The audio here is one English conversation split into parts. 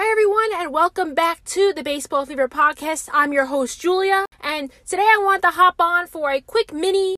Hi everyone, and welcome back to the Baseball Fever Podcast. I'm your host, Julia, and today I want to hop on for a quick mini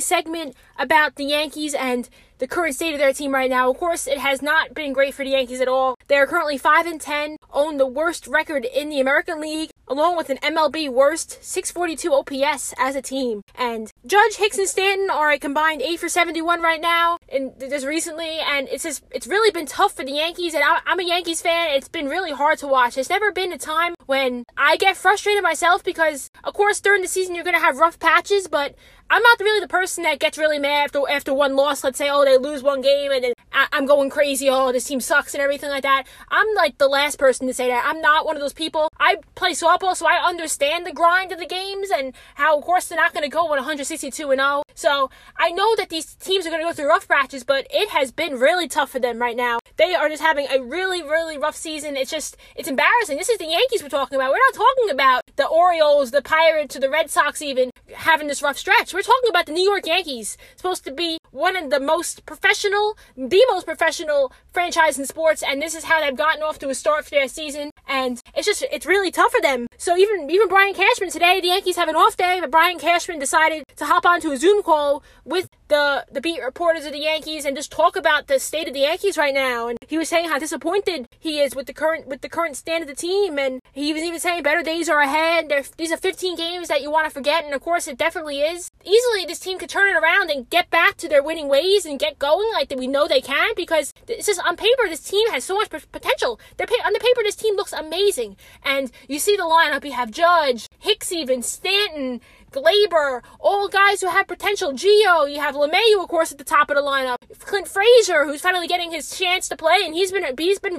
segment about the Yankees and the current state of their team right now. Of course, it has not been great for the Yankees at all. They're currently 5-10, own the worst record in the American League, along with an MLB worst 642 OPS as a team. And Judge, Hicks, and Stanton are a combined 8-for-71 right now, and just recently, and it's really been tough for the Yankees, and I'm a Yankees fan. It's been really hard to watch. There's never been a time when I get frustrated myself because, of course, during the season you're going to have rough patches, but I'm not really the person that gets really mad after one loss. Let's say, oh, they lose one game and then I'm going crazy. Oh, this team sucks and everything like that. I'm like the last person to say that. I'm not one of those people. I play softball, so I understand the grind of the games and how, of course, they're not going to go 162-0. So I know that these teams are going to go through rough patches, but it has been really tough for them right now. They are just having a really, really rough season. It's embarrassing. This is the Yankees we're talking about. We're not talking about the Orioles, the Pirates, or the Red Sox even having this rough stretch. We're talking about the New York Yankees, supposed to be one of the most professional franchise in sports, and this is how they've gotten off to a start for their season, and it's really tough for them. So even Brian Cashman today, the Yankees have an off day, but Brian Cashman decided to hop onto a Zoom call with the beat reporters of the Yankees and just talk about the state of the Yankees right now. And he was saying how disappointed he is with the current stand of the team, and he was even saying better days are ahead. These are 15 games that you want to forget, and of course it definitely is. Easily this team could turn it around and get back to their winning ways and get going like we know they can, because it's just on paper this team has so much potential. On the paper this team looks amazing, and you see the lineup. You have Judge, Hicks, even Stanton, Gleyber, all guys who have potential. Gio, you have LeMahieu, of course, at the top of the lineup. Clint Frazier, who's finally getting his chance to play, and he's been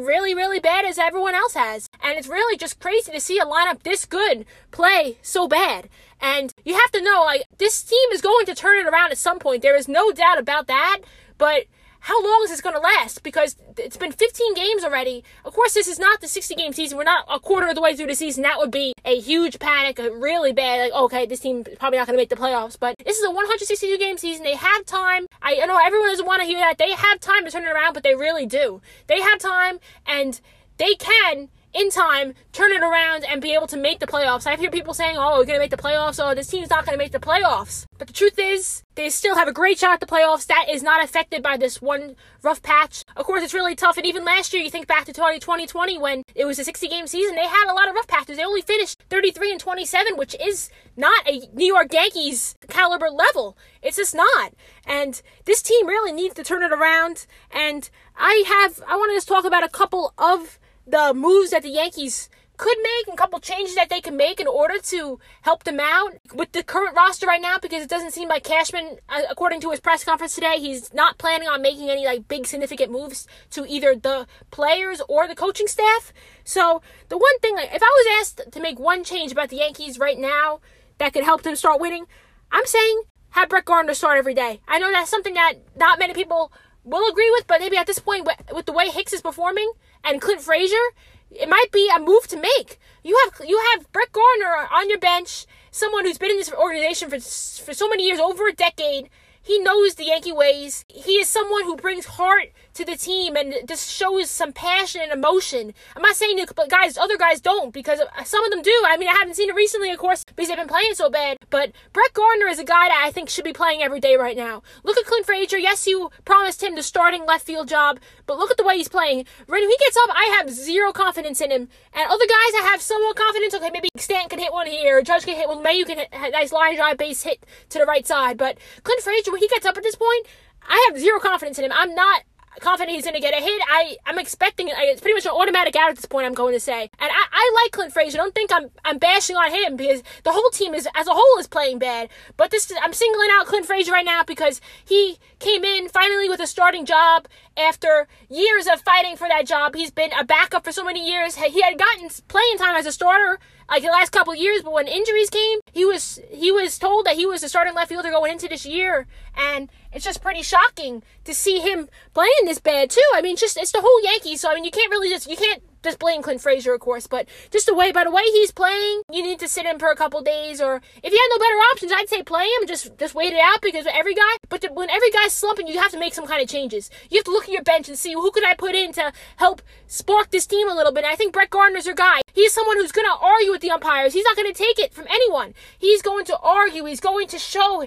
really, really bad as everyone else has. And it's really just crazy to see a lineup this good play so bad. And you have to know, like, this team is going to turn it around at some point. There is no doubt about that, but how long is this going to last? Because it's been 15 games already. Of course, this is not the 60-game season. We're not a quarter of the way through the season. That would be a huge panic, a really bad, like, okay, this team is probably not going to make the playoffs. But this is a 162-game season. They have time. I know everyone doesn't want to hear that. They have time to turn it around, but they really do. They have time, and they can, in time, turn it around and be able to make the playoffs. I hear people saying, oh, we're going to make the playoffs. Oh, this team's not going to make the playoffs. But the truth is, they still have a great shot at the playoffs. That is not affected by this one rough patch. Of course, it's really tough. And even last year, you think back to 2020 when it was a 60-game season, they had a lot of rough patches. They only finished 33-27, which is not a New York Yankees caliber level. It's just not. And this team really needs to turn it around. And I want to just talk about a couple of the moves that the Yankees could make and a couple changes that they can make in order to help them out with the current roster right now, because it doesn't seem like Cashman, according to his press conference today, he's not planning on making any like big significant moves to either the players or the coaching staff. So the one thing, if I was asked to make one change about the Yankees right now that could help them start winning, I'm saying have Brett Gardner start every day. I know that's something that not many people will agree with, but maybe at this point with the way Hicks is performing and Clint Frazier, it might be a move to make. You have Brett Gardner on your bench, someone who's been in this organization for so many years, over a decade. He knows the Yankee ways. He is someone who brings heart to the team and just shows some passion and emotion. I'm not saying that other guys don't, because some of them do. I mean, I haven't seen it recently, of course, because they've been playing so bad. But Brett Gardner is a guy that I think should be playing every day right now. Look at Clint Frazier. Yes, you promised him the starting left field job, but look at the way he's playing. When he gets up, I have zero confidence in him. And other guys, I have somewhat confidence. Okay, maybe Stanton can hit one here. Judge can hit one. Mayu can hit a nice line drive base hit to the right side. But Clint Frazier, when he gets up at this point, I have zero confidence in him. I'm not confident he's going to get a hit. I'm expecting it's pretty much an automatic out at this point, I'm going to say. And I like Clint Frazier. Don't think I'm bashing on him, because the whole team is as a whole is playing bad. But I'm singling out Clint Frazier right now because he came in finally with a starting job after years of fighting for that job. He's been a backup for so many years. He had gotten playing time as a starter like the last couple of years, but when injuries came, he was told that he was the starting left fielder going into this year, and it's just pretty shocking to see him playing this bad too. I mean, it's the whole Yankees. So I mean, you can't just blame Clint Frazier, of course, but just the way he's playing, you need to sit him for a couple days, or if you had no better options, I'd say play him, just wait it out, because when every guy's slumping, you have to make some kind of changes. You have to look at your bench and see who could I put in to help spark this team a little bit. And I think Brett Gardner's your guy. He's someone who's going to argue with the umpires. He's not going to take it from anyone. He's going to argue. He's going to show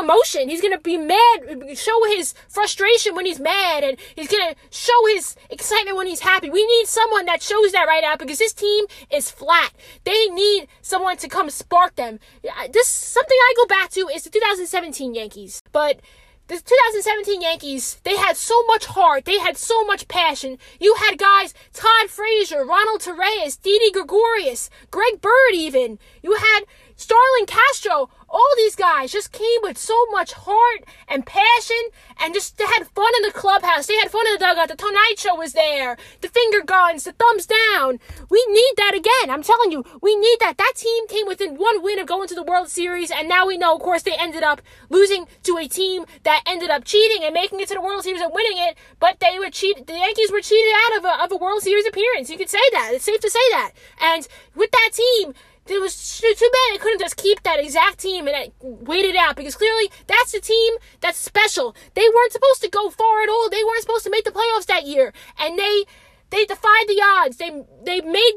emotion. He's going to be mad, show his frustration when he's mad, and he's going to show his excitement when he's happy. We need someone that shows that right now, because this team is flat. They need someone to come spark them. This something I go back to is the 2017 Yankees. But the 2017 Yankees, they had so much heart. They had so much passion. You had guys, Todd Frazier, Ronald Torreyes, Didi Gregorius, Greg Bird even. You had Starlin Castro. All these guys just came with so much heart and passion, and just they had fun in the clubhouse. They had fun in the dugout. The Tonight Show was there. The finger guns, the thumbs down. We need that again. I'm telling you, we need that. That team came within one win of going to the World Series, and now we know, of course, they ended up losing to a team that ended up cheating and making it to the World Series and winning it, but they were cheated. The Yankees were cheated out of a World Series appearance. You could say that. It's safe to say that. And with that team, it was too bad I couldn't just keep that exact team and wait it out, because clearly that's the team that's special. They weren't supposed to go far at all. They weren't supposed to make the playoffs that year, and they defied the odds. They not only made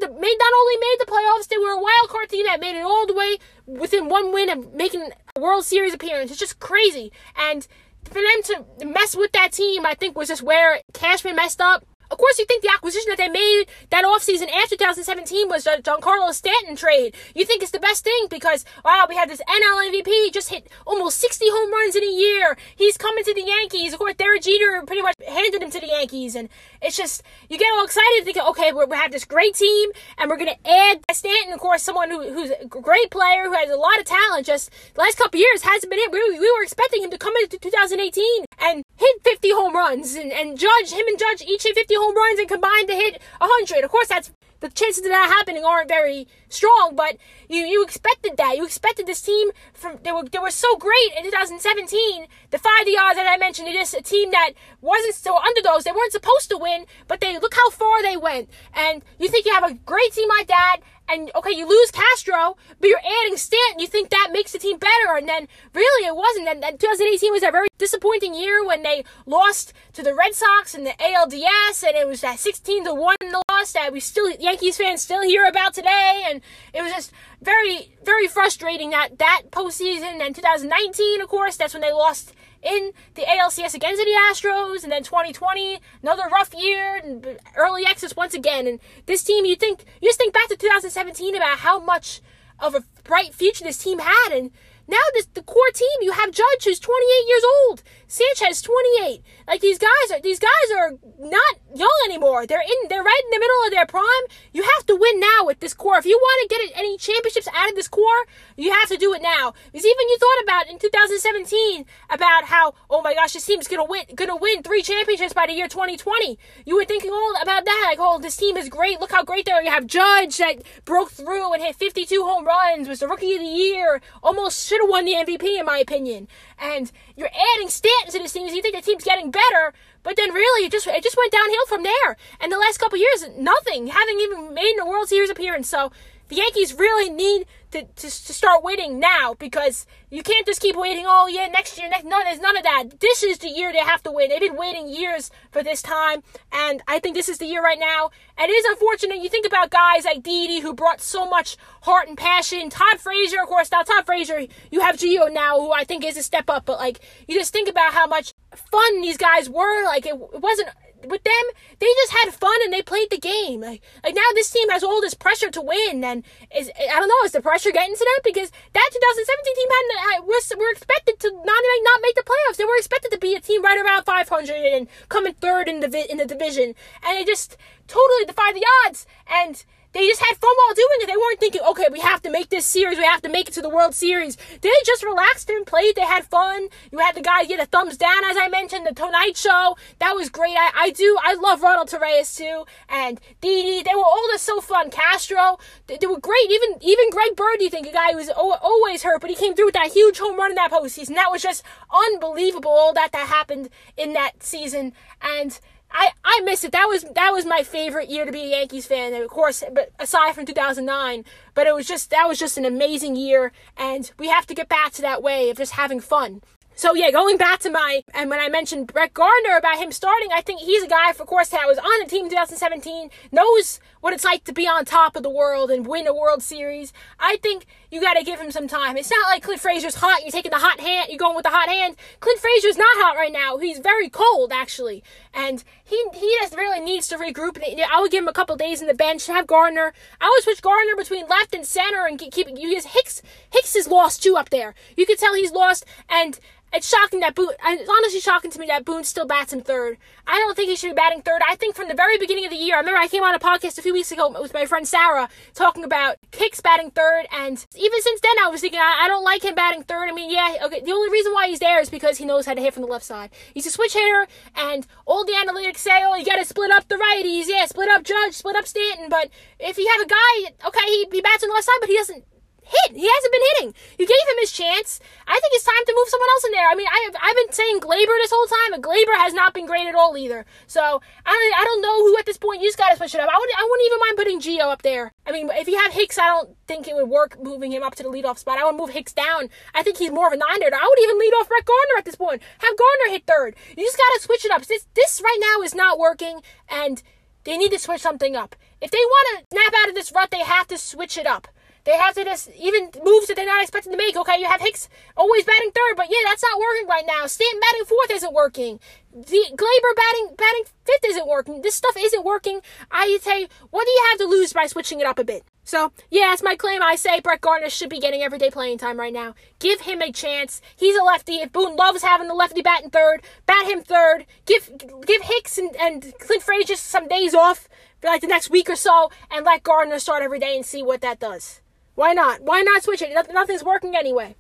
the playoffs, they were a wild card team that made it all the way within one win of making a World Series appearance. It's just crazy, and for them to mess with that team, I think was just where Cashman messed up. Of course, you think the acquisition that they made that offseason after 2017 was the Giancarlo Stanton trade. You think it's the best thing because, wow, we had this NL MVP just hit almost 60 home runs in a year. He's coming to the Yankees. Of course, Derek Jeter pretty much handed him to the Yankees. And it's just, you get all excited thinking, okay, we have this great team and we're going to add Stanton, of course, someone who's a great player, who has a lot of talent. Just the last couple years hasn't been it. We were expecting him to come into 2018 and hit 50 home runs, and Judge each hit 50 home runs and combined to hit 100. Of course, that's the chances of that happening aren't very strong, but you expected that. You expected this team they were so great in 2017. Defied the odds that I mentioned. It is a team that wasn't so underdogs. They weren't supposed to win, but they look how far they went. And you think you have a great team like that, and okay, you lose Castro, but you're adding Stanton. You think that makes the team better, and then really it wasn't. And 2018 was a very disappointing year when they lost to the Red Sox in the ALDS, and it was that 16-1 loss that Yankees fans still hear about today. And it was just very, very frustrating that postseason. And 2019, of course, that's when they lost in the ALCS against the Astros, and then 2020, another rough year, and early exits once again. And this team, you just think back to 2017 about how much of a bright future this team had, and now the core team, you have Judge, who's 28 years old, Sanchez 28. Like these guys are not young anymore. They're right in the middle of their prime. You have to win now with this core. If you want to get any championships out of this core, you have to do it now. Because even you thought about in 2017 about how, oh my gosh, this team's gonna win 3 championships by the year 2020. You were thinking all about that, like, oh, this team is great. Look how great they are. You have Judge that broke through and hit 52 home runs, was the Rookie of the Year, almost should have won the MVP in my opinion. And you're adding Stanton to this team, so you think the team's getting better, but then really it just went downhill from there. And the last couple years, nothing, haven't even made a World Series appearance. So the Yankees really need to start winning now, because you can't just keep waiting, oh yeah, next year, no, there's none of that. This is the year they have to win. They've been waiting years for this time, and I think this is the year right now. And it is unfortunate. You think about guys like Didi, who brought so much heart and passion. Todd Frazier, of course. Now Todd Frazier, you have Gio now, who I think is a step up, but like, you just think about how much fun these guys were. Like, it wasn't with them, they just had fun and they played the game. Like now this team has all this pressure to win, and is the pressure getting to them? Because that 2017 team were expected to not make the playoffs. They were expected to be a team right around 500 and coming third in the division, and they just totally defied the odds, and they just had fun while doing it. They weren't thinking, okay, we have to make this series. We have to make it to the World Series. They just relaxed and played. They had fun. You had the guys get a thumbs down, as I mentioned, the Tonight Show. That was great. I love Ronald Torreyes, too, and Didi. They were all just so fun. Castro. They were great. Even Greg Bird, you think, a guy who was always hurt, but he came through with that huge home run in that postseason. That was just unbelievable, all that happened in that season. And I miss it. That was my favorite year to be a Yankees fan, and of course, but aside from 2009, but it was just, that was just an amazing year, and we have to get back to that way of just having fun. So yeah, going back to when I mentioned Brett Gardner about him starting, I think he's a guy, of course, that was on the team in 2017, knows what it's like to be on top of the world and win a World Series. I think you got to give him some time. It's not like Clint Frazier's hot, you're taking the hot hand, you're going with the hot hand. Clint Frazier's not hot right now. He's very cold, actually. And he just really needs to regroup. I would give him a couple days in the bench, have Gardner. I would switch Gardner between left and center and keep it. Hicks is lost, too, up there. You can tell he's lost, and it's shocking that Boone, it's honestly shocking to me that Boone still bats him third. I don't think he should be batting third. I think from the very beginning of the year, I remember I came on a podcast a few weeks ago with my friend Sarah talking about Hicks batting third, and even since then I was thinking, I don't like him batting third. I mean, yeah, okay, the only reason why he's there is because he knows how to hit from the left side. He's a switch hitter, and all the analytics say, oh, you gotta split up the righties, yeah, split up Judge, split up Stanton, but if you have a guy, okay, he bats on the left side, but he doesn't hit. He hasn't been hitting. You gave him his chance. I think it's time to move someone else in there. I mean, I've been saying Gleyber this whole time, and Gleyber has not been great at all either. So I don't know who at this point. You just got to switch it up. I wouldn't even mind putting Gio up there. I mean, if you have Hicks, I don't think it would work moving him up to the leadoff spot. I would move Hicks down. I think he's more of a non-hitter. I would even lead off Brett Gardner at this point. Have Gardner hit third. You just got to switch it up. This right now is not working, and they need to switch something up. If they want to snap out of this rut, they have to switch it up. They have to just, even moves that they're not expected to make. Okay, you have Hicks always batting third, but yeah, that's not working right now. Stanton batting fourth isn't working. Gleyber batting fifth isn't working. This stuff isn't working. I say, what do you have to lose by switching it up a bit? So, yeah, that's my claim. I say Brett Gardner should be getting everyday playing time right now. Give him a chance. He's a lefty. If Boone loves having the lefty bat in third, bat him third. Give Hicks and Clint Frazier some days off, like the next week or so, and let Gardner start every day and see what that does. Why not? Why not switch it? Nothing's working anyway.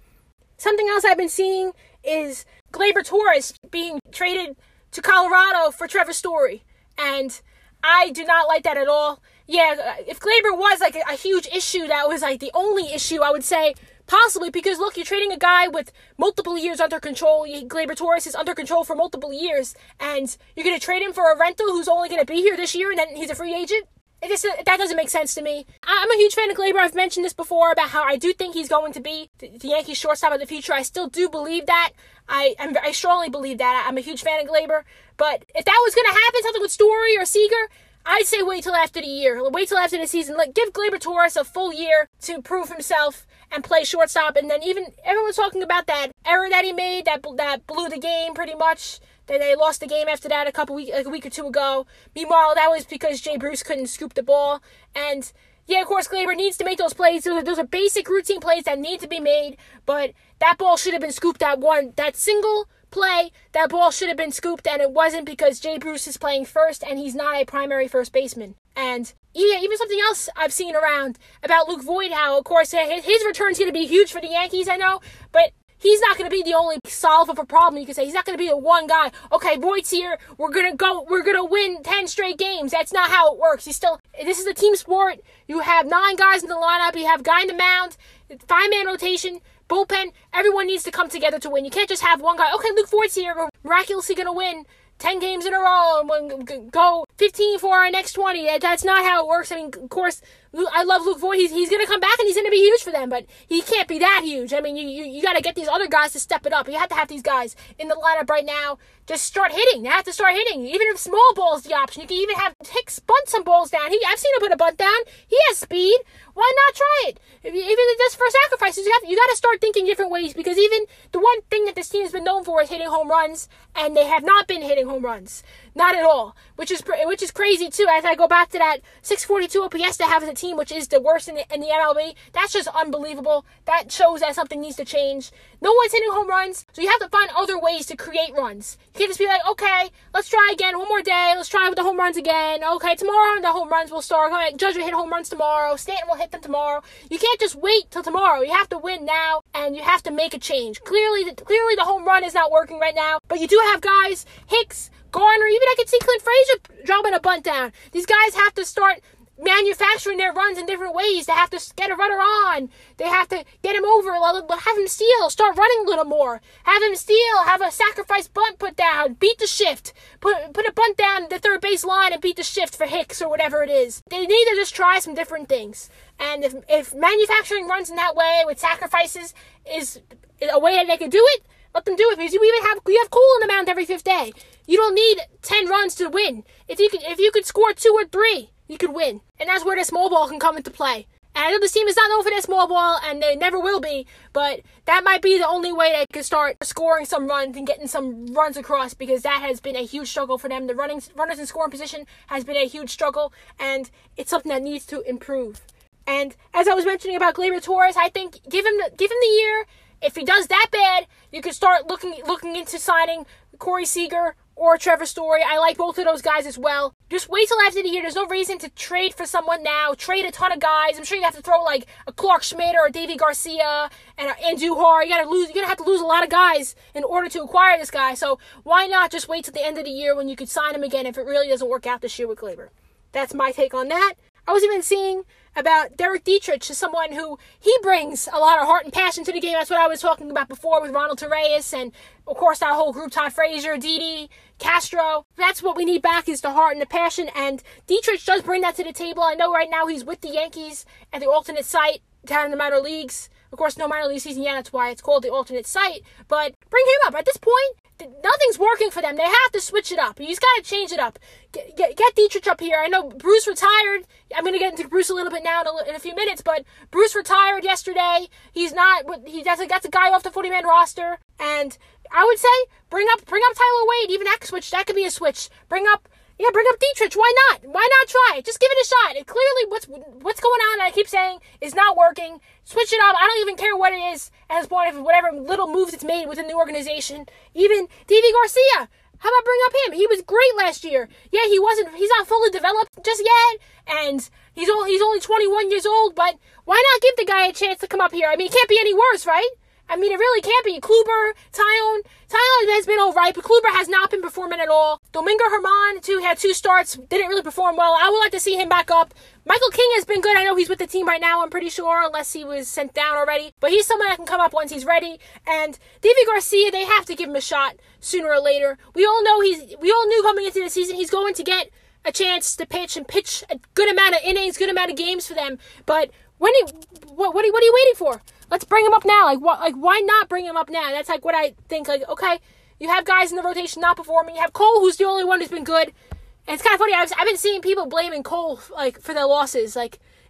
Something else I've been seeing is Gleyber Torres being traded to Colorado for Trevor Story. And I do not like that at all. Yeah, if Gleyber was like a huge issue, that was like the only issue, I would say, possibly, because look, you're trading a guy with multiple years under control. Gleyber Torres is under control for multiple years. And you're going to trade him for a rental who's only going to be here this year and then he's a free agent? That doesn't make sense to me. I'm a huge fan of Gleyber. I've mentioned this before about how I do think he's going to be the Yankees shortstop of the future. I still do believe that. I strongly believe that. I'm a huge fan of Gleyber. But if that was going to happen, something with Story or Seager, I'd say wait till after the year. Wait till after the season. Like, give Gleyber Torres a full year to prove himself and play shortstop. And then even everyone's talking about that error that he made that blew the game pretty much. Then they lost the game after that a week or two ago. Meanwhile, that was because Jay Bruce couldn't scoop the ball. And yeah, of course, Gleyber needs to make those plays. Those are basic routine plays that need to be made. But that ball should have been scooped at one. That single play, that ball should have been scooped. And it wasn't because Jay Bruce is playing first and he's not a primary first baseman. And yeah, even something else I've seen around about Luke Voit, how, of course, his return's going to be huge for the Yankees, I know. But he's not going to be the only solve of a problem. You can say he's not going to be the one guy. Okay, Voit's here. We're going to win 10 straight games. That's not how it works. This is a team sport. You have 9 guys in the lineup. You have guy in the mound, 5-man rotation, bullpen. Everyone needs to come together to win. You can't just have one guy. Okay, Luke Voit's here. We're miraculously going to win 10 games in a row and go 15 for our next 20. That's not how it works. I mean, of course, I love Luke Voit. He's going to come back and he's going to be huge for them, but he can't be that huge. I mean, you got to get these other guys to step it up. You have to have these guys in the lineup right now. Just start hitting. They have to start hitting. Even if small ball's the option, you can even have Hicks bunt some balls down. I've seen him put a bunt down. He has speed. Why not try it? Even just for sacrifices, you got to start thinking different ways, because even the one thing that this team has been known for is hitting home runs, and they have not been hitting home runs. Not at all, which is crazy too. As I go back to that 642 OPS they have as a team, which is the worst in the MLB, that's just unbelievable. That shows that something needs to change. No one's hitting home runs, so you have to find other ways to create runs. You can't just be like, okay, let's try again one more day. Let's try with the home runs again. Okay, tomorrow the home runs will start. Judge will hit home runs tomorrow. Stanton will hit them tomorrow. You can't just wait till tomorrow. You have to win now, and you have to make a change. Clearly the home run is not working right now, but you do have guys, Hicks, Gardner, even I could see Clint Frazier dropping a bunt down. These guys have to start manufacturing their runs in different ways. They have to get a runner on. They have to get him over, have him steal, start running a little more. Have him steal, have a sacrifice bunt put down, beat the shift. Put a bunt down the third base line and beat the shift for Hicks or whatever it is. They need to just try some different things. And if manufacturing runs in that way with sacrifices is a way that they can do it, let them do it. Because you have Cole on the mound every fifth day. You don't need 10 runs to win. If you could score 2 or 3, you could win. And that's where the small ball can come into play. And I know this team is not known for their small ball, and they never will be, but that might be the only way they can start scoring some runs and getting some runs across, because that has been a huge struggle for them. The runners in scoring position has been a huge struggle, and it's something that needs to improve. And as I was mentioning about Gleyber Torres, I think give him the year. If he does that bad, you can start looking into signing Corey Seager or Trevor Story. I like both of those guys as well. Just wait till after the year. There's no reason to trade for someone now. Trade a ton of guys. I'm sure you have to throw like a Clark Schmidt or a Deivi García and Andujar. You're gonna have to lose a lot of guys in order to acquire this guy. So why not just wait till the end of the year when you could sign him again if it really doesn't work out this year with Gleyber? That's my take on that. I was even seeing about Derek Dietrich as someone who, he brings a lot of heart and passion to the game. That's what I was talking about before with Ronald Torreyes and, of course, that whole group, Todd Frazier, Didi, Castro. That's what we need back, is the heart and the passion, and Dietrich does bring that to the table. I know right now he's with the Yankees at the alternate site down in the minor leagues. Of course, no minor league season yet, that's why it's called the alternate site, but bring him up. At this point, nothing's working for them. They have to switch it up. You just got to change it up. Get Dietrich up here. I know Bruce retired. I'm going to get into Bruce a little bit now in a few minutes, but Bruce retired yesterday. That's a guy off the 40-man roster, and I would say bring up Tyler Wade. Even that could switch. That could be a switch. Bring up Dietrich. Why not? Why not try it? Just give it a shot. It clearly, what's going on, I keep saying, is not working. Switch it up. I don't even care what it is at this point, if whatever little moves it's made within the organization. Even Deivi García. How about bring up him? He was great last year. Yeah, he's not fully developed just yet, and he's only 21 years old, but why not give the guy a chance to come up here? I mean, it can't be any worse, right? I mean, it really can't be. Kluber, Tyone has been all right, but Kluber has not been performing at all. Domingo Germán, too, had 2 starts, didn't really perform well. I would like to see him back up. Michael King has been good. I know he's with the team right now, I'm pretty sure, unless he was sent down already. But he's someone that can come up once he's ready. And Deivi García, they have to give him a shot sooner or later. We all knew coming into the season he's going to get a chance to pitch a good amount of innings, good amount of games for them. But what are you waiting for? Let's bring him up now. Why not bring him up now? That's what I think. Okay, you have guys in the rotation not performing. You have Cole, who's the only one who's been good. And it's kind of funny. I've been seeing people blaming Cole for their losses.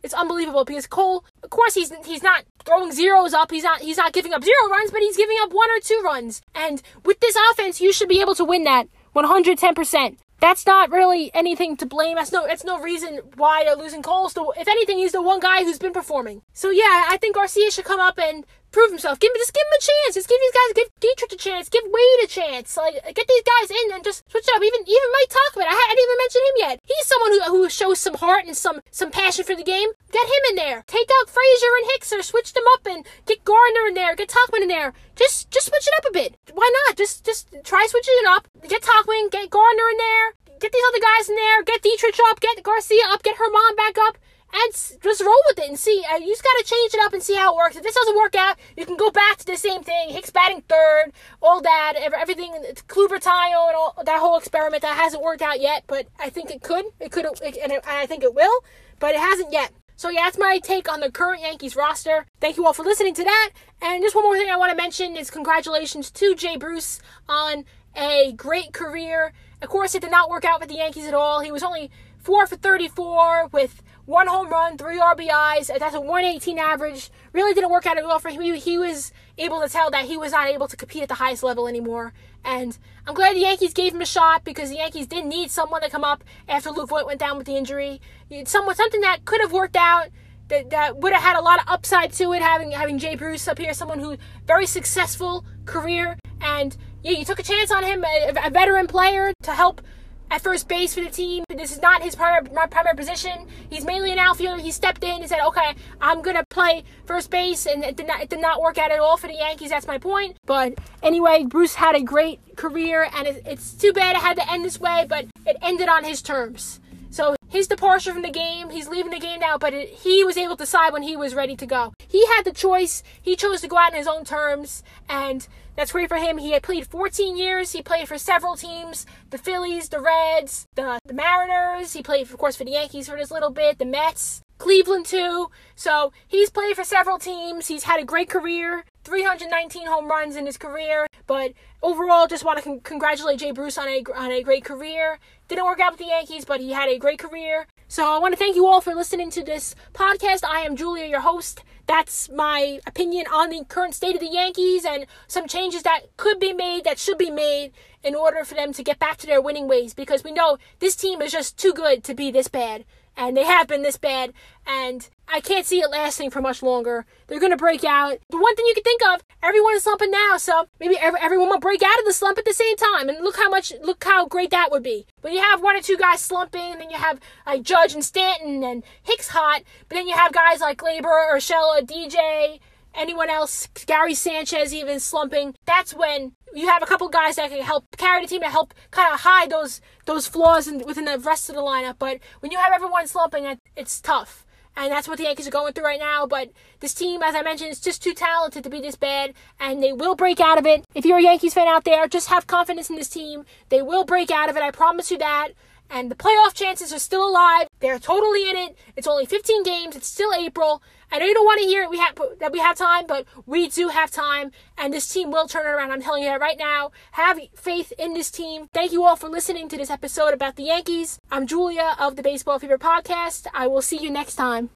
It's unbelievable, because Cole, of course, he's not throwing zeros up. He's not giving up 0 runs, but he's giving up 1 or 2 runs. And with this offense, you should be able to win that 110%. That's not really anything to blame. That's no reason why they're losing Cole. So if anything, he's the one guy who's been performing. So yeah, I think Garcia should come up and prove himself. Just give him a chance. Just give these guys, give Dietrich a chance, give Wade a chance. Get these guys in and just switch it up. Even Mike Tauchman, I didn't even mention him yet. He's someone who shows some heart and some passion for the game. Get him in there. Take out Frazier and Hicks, or switch them up and get Gardner in there. Get Tauchman in there. Just switch it up a bit. Why not? Just try switching it up. Get Tauchman, get Gardner in there. Get these other guys in there. Get Dietrich up. Get Garcia up. Get Herman back up. And just roll with it and see. You just got to change it up and see how it works. If this doesn't work out, you can go back to the same thing. Hicks batting third, all that, everything. Kluber, Tayo, and all that whole experiment that hasn't worked out yet. But I think it could, and I think it will. But it hasn't yet. So yeah, that's my take on the current Yankees roster. Thank you all for listening to that. And just one more thing I want to mention is congratulations to Jay Bruce on a great career. Of course, it did not work out with the Yankees at all. He was only 4 for 34 with 1 home run, 3 RBIs. That's a 118 average. Really didn't work out at all for him. He was able to tell that he was not able to compete at the highest level anymore. And I'm glad the Yankees gave him a shot, because the Yankees did need someone to come up after Luke Voit went down with the injury. Something that could have worked out, that would have had a lot of upside to it, having Jay Bruce up here, someone who very successful career. And yeah, you took a chance on him, a veteran player to help at first base for the team. This is not his primary position. He's mainly an outfielder. He stepped in and said, okay, I'm going to play first base, and it did not work out at all for the Yankees. That's my point. But anyway, Bruce had a great career, and it's too bad it had to end this way, but it ended on his terms. So his departure from the game, he's leaving the game now, but he was able to decide when he was ready to go. He had the choice. He chose to go out on his own terms, and that's great for him. He had played 14 years. He played for several teams, the Phillies, the Reds, the Mariners. He played, of course, for the Yankees for this little bit, the Mets, Cleveland too. So he's played for several teams. He's had a great career, 319 home runs in his career, but overall just want to congratulate Jay Bruce on a great career. Didn't work out with the Yankees, but he had a great career. So I want to thank you all for listening to this podcast. I am Julia, your host. That's my opinion on the current state of the Yankees and some changes that could be made, that should be made in order for them to get back to their winning ways, because we know this team is just too good to be this bad. And they have been this bad, and I can't see it lasting for much longer. They're going to break out. The one thing you can think of, everyone is slumping now, so maybe everyone will break out of the slump at the same time, and look how great that would be. But you have one or two guys slumping, and then you have like Judge and Stanton and Hicks hot, but then you have guys like Gleyber, Urshela, DJ, anyone else, Gary Sanchez even slumping. That's when you have a couple guys that can help carry the team and help kind of hide those flaws within the rest of the lineup. But when you have everyone slumping, it's tough. And that's what the Yankees are going through right now. But this team, as I mentioned, is just too talented to be this bad. And they will break out of it. If you're a Yankees fan out there, just have confidence in this team. They will break out of it. I promise you that. And the playoff chances are still alive. They're totally in it. It's only 15 games. It's still April. I know you don't want to hear it, that we have time, but we do have time. And this team will turn it around. I'm telling you that right now. Have faith in this team. Thank you all for listening to this episode about the Yankees. I'm Julia of the Baseball Fever Podcast. I will see you next time.